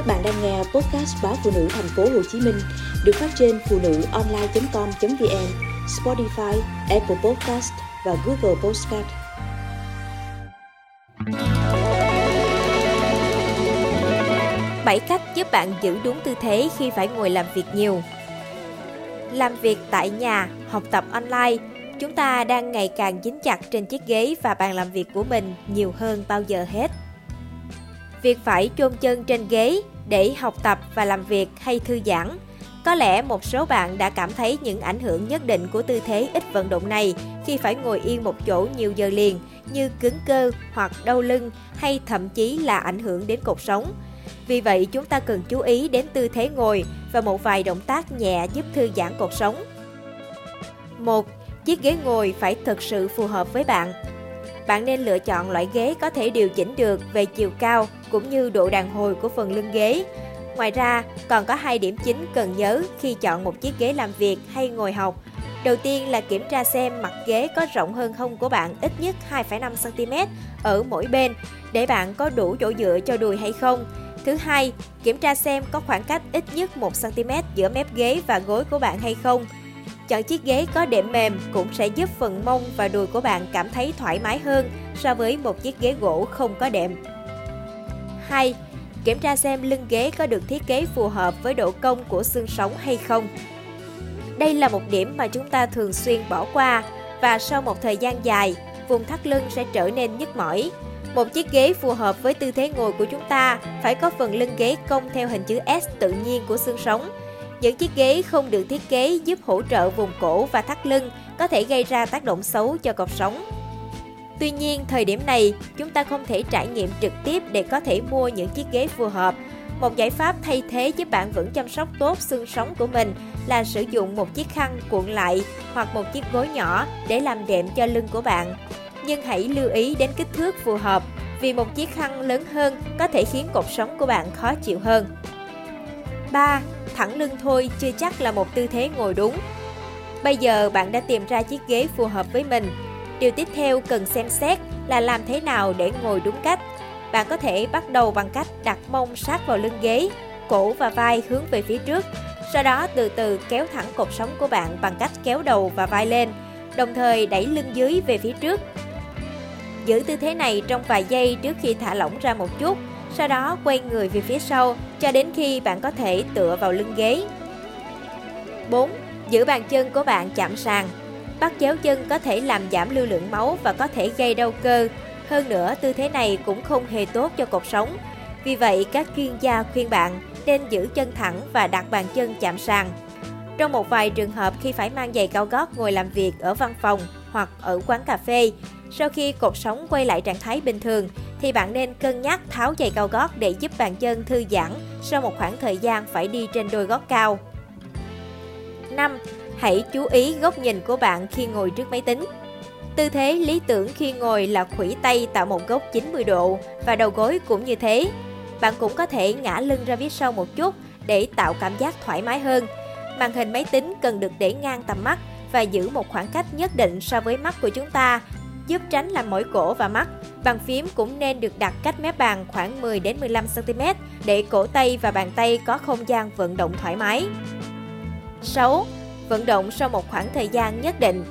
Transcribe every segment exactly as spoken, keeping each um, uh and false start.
Các bạn đang nghe podcast báo phụ nữ thành phố Hồ Chí Minh được phát trên phụ nữ online chấm com chấm vn, Spotify, Apple Podcast và Google Podcast. bảy cách giúp bạn giữ đúng tư thế khi phải ngồi làm việc nhiều. Làm việc tại nhà, học tập online, chúng ta đang ngày càng dính chặt trên chiếc ghế và bàn làm việc của mình nhiều hơn bao giờ hết. Việc phải chôn chân trên ghế để học tập và làm việc hay thư giãn, có lẽ một số bạn đã cảm thấy những ảnh hưởng nhất định của tư thế ít vận động này khi phải ngồi yên một chỗ nhiều giờ liền, như cứng cơ hoặc đau lưng hay thậm chí là ảnh hưởng đến cột sống. Vì vậy, chúng ta cần chú ý đến tư thế ngồi và một vài động tác nhẹ giúp thư giãn cột sống. một. Chiếc ghế ngồi phải thực sự phù hợp với bạn. Bạn nên lựa chọn loại ghế có thể điều chỉnh được về chiều cao cũng như độ đàn hồi của phần lưng ghế. Ngoài ra, còn có hai điểm chính cần nhớ khi chọn một chiếc ghế làm việc hay ngồi học. Đầu tiên là kiểm tra xem mặt ghế có rộng hơn hông của bạn ít nhất hai phẩy năm xăng-ti-mét ở mỗi bên để bạn có đủ chỗ dựa cho đùi hay không. Thứ hai, kiểm tra xem có khoảng cách ít nhất một xăng-ti-mét giữa mép ghế và gối của bạn hay không. Chọn chiếc ghế có đệm mềm cũng sẽ giúp phần mông và đùi của bạn cảm thấy thoải mái hơn so với một chiếc ghế gỗ không có đệm. hai. Kiểm tra xem lưng ghế có được thiết kế phù hợp với độ cong của xương sống hay không. Đây là một điểm mà chúng ta thường xuyên bỏ qua và sau một thời gian dài, vùng thắt lưng sẽ trở nên nhức mỏi. Một chiếc ghế phù hợp với tư thế ngồi của chúng ta phải có phần lưng ghế cong theo hình chữ S tự nhiên của xương sống. Những chiếc ghế không được thiết kế giúp hỗ trợ vùng cổ và thắt lưng có thể gây ra tác động xấu cho cột sống. Tuy nhiên, thời điểm này, chúng ta không thể trải nghiệm trực tiếp để có thể mua những chiếc ghế phù hợp. Một giải pháp thay thế giúp bạn vẫn chăm sóc tốt xương sống của mình là sử dụng một chiếc khăn cuộn lại hoặc một chiếc gối nhỏ để làm đệm cho lưng của bạn. Nhưng hãy lưu ý đến kích thước phù hợp, vì một chiếc khăn lớn hơn có thể khiến cột sống của bạn khó chịu hơn. ba. Thẳng lưng thôi chưa chắc là một tư thế ngồi đúng. Bây giờ bạn đã tìm ra chiếc ghế phù hợp với mình. Điều tiếp theo cần xem xét là làm thế nào để ngồi đúng cách. Bạn có thể bắt đầu bằng cách đặt mông sát vào lưng ghế, cổ và vai hướng về phía trước. Sau đó từ từ kéo thẳng cột sống của bạn bằng cách kéo đầu và vai lên, đồng thời đẩy lưng dưới về phía trước. Giữ tư thế này trong vài giây trước khi thả lỏng ra một chút. Sau đó quay người về phía sau cho đến khi bạn có thể tựa vào lưng ghế. bốn. Giữ bàn chân của bạn chạm sàn. Bắt chéo chân có thể làm giảm lưu lượng máu và có thể gây đau cơ. Hơn nữa, tư thế này cũng không hề tốt cho cột sống. Vì vậy, các chuyên gia khuyên bạn nên giữ chân thẳng và đặt bàn chân chạm sàn. Trong một vài trường hợp khi phải mang giày cao gót ngồi làm việc ở văn phòng hoặc ở quán cà phê, sau khi cột sống quay lại trạng thái bình thường, thì bạn nên cân nhắc tháo giày cao gót để giúp bàn chân thư giãn sau một khoảng thời gian phải đi trên đôi gót cao. năm. Hãy chú ý góc nhìn của bạn khi ngồi trước máy tính. Tư thế lý tưởng khi ngồi là khuỷu tay tạo một góc chín mươi độ và đầu gối cũng như thế. Bạn cũng có thể ngả lưng ra phía sau một chút để tạo cảm giác thoải mái hơn. Màn hình máy tính cần được để ngang tầm mắt và giữ một khoảng cách nhất định so với mắt của chúng ta, giúp tránh làm mỏi cổ và mắt. Bàn phím cũng nên được đặt cách mép bàn khoảng mười đến mười lăm xăng-ti-mét để cổ tay và bàn tay có không gian vận động thoải mái. sáu. Vận động sau một khoảng thời gian nhất định.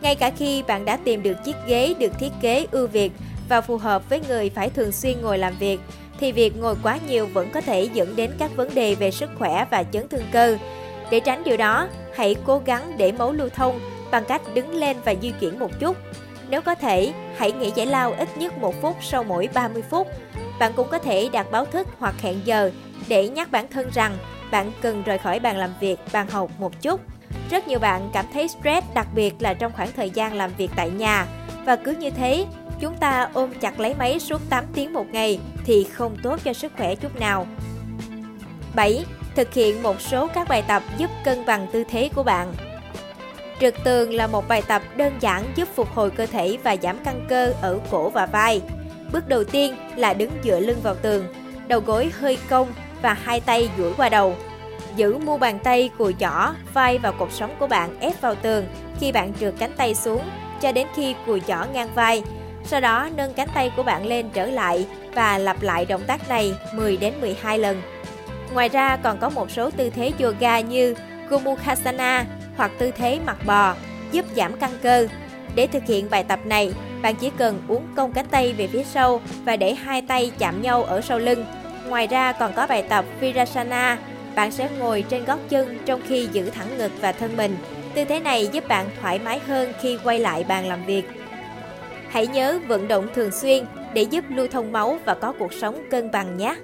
Ngay cả khi bạn đã tìm được chiếc ghế được thiết kế ưu việt và phù hợp với người phải thường xuyên ngồi làm việc, thì việc ngồi quá nhiều vẫn có thể dẫn đến các vấn đề về sức khỏe và chấn thương cơ. Để tránh điều đó, hãy cố gắng để máu lưu thông bằng cách đứng lên và di chuyển một chút. Nếu có thể, hãy nghỉ giải lao ít nhất một phút sau mỗi ba mươi phút. Bạn cũng có thể đặt báo thức hoặc hẹn giờ để nhắc bản thân rằng bạn cần rời khỏi bàn làm việc, bàn học một chút. Rất nhiều bạn cảm thấy stress, đặc biệt là trong khoảng thời gian làm việc tại nhà. Và cứ như thế, chúng ta ôm chặt lấy máy suốt tám tiếng một ngày thì không tốt cho sức khỏe chút nào. bảy. Thực hiện một số các bài tập giúp cân bằng tư thế của bạn. Trượt tường là một bài tập đơn giản giúp phục hồi cơ thể và giảm căng cơ ở cổ và vai. Bước đầu tiên là đứng dựa lưng vào tường, đầu gối hơi cong và hai tay duỗi qua đầu. Giữ mu bàn tay, cùi chỏ, vai và cột sống của bạn ép vào tường khi bạn trượt cánh tay xuống cho đến khi cùi chỏ ngang vai. Sau đó nâng cánh tay của bạn lên trở lại và lặp lại động tác này mười đến mười hai lần. Ngoài ra còn có một số tư thế yoga như Gomukhasana hoặc tư thế mặt bò giúp giảm căng cơ. Để thực hiện bài tập này, bạn chỉ cần uốn cong cánh tay về phía sau và để hai tay chạm nhau ở sau lưng. Ngoài ra còn có bài tập Virasana, bạn sẽ ngồi trên gót chân trong khi giữ thẳng ngực và thân mình. Tư thế này giúp bạn thoải mái hơn khi quay lại bàn làm việc. Hãy nhớ vận động thường xuyên để giúp lưu thông máu và có cuộc sống cân bằng nhé!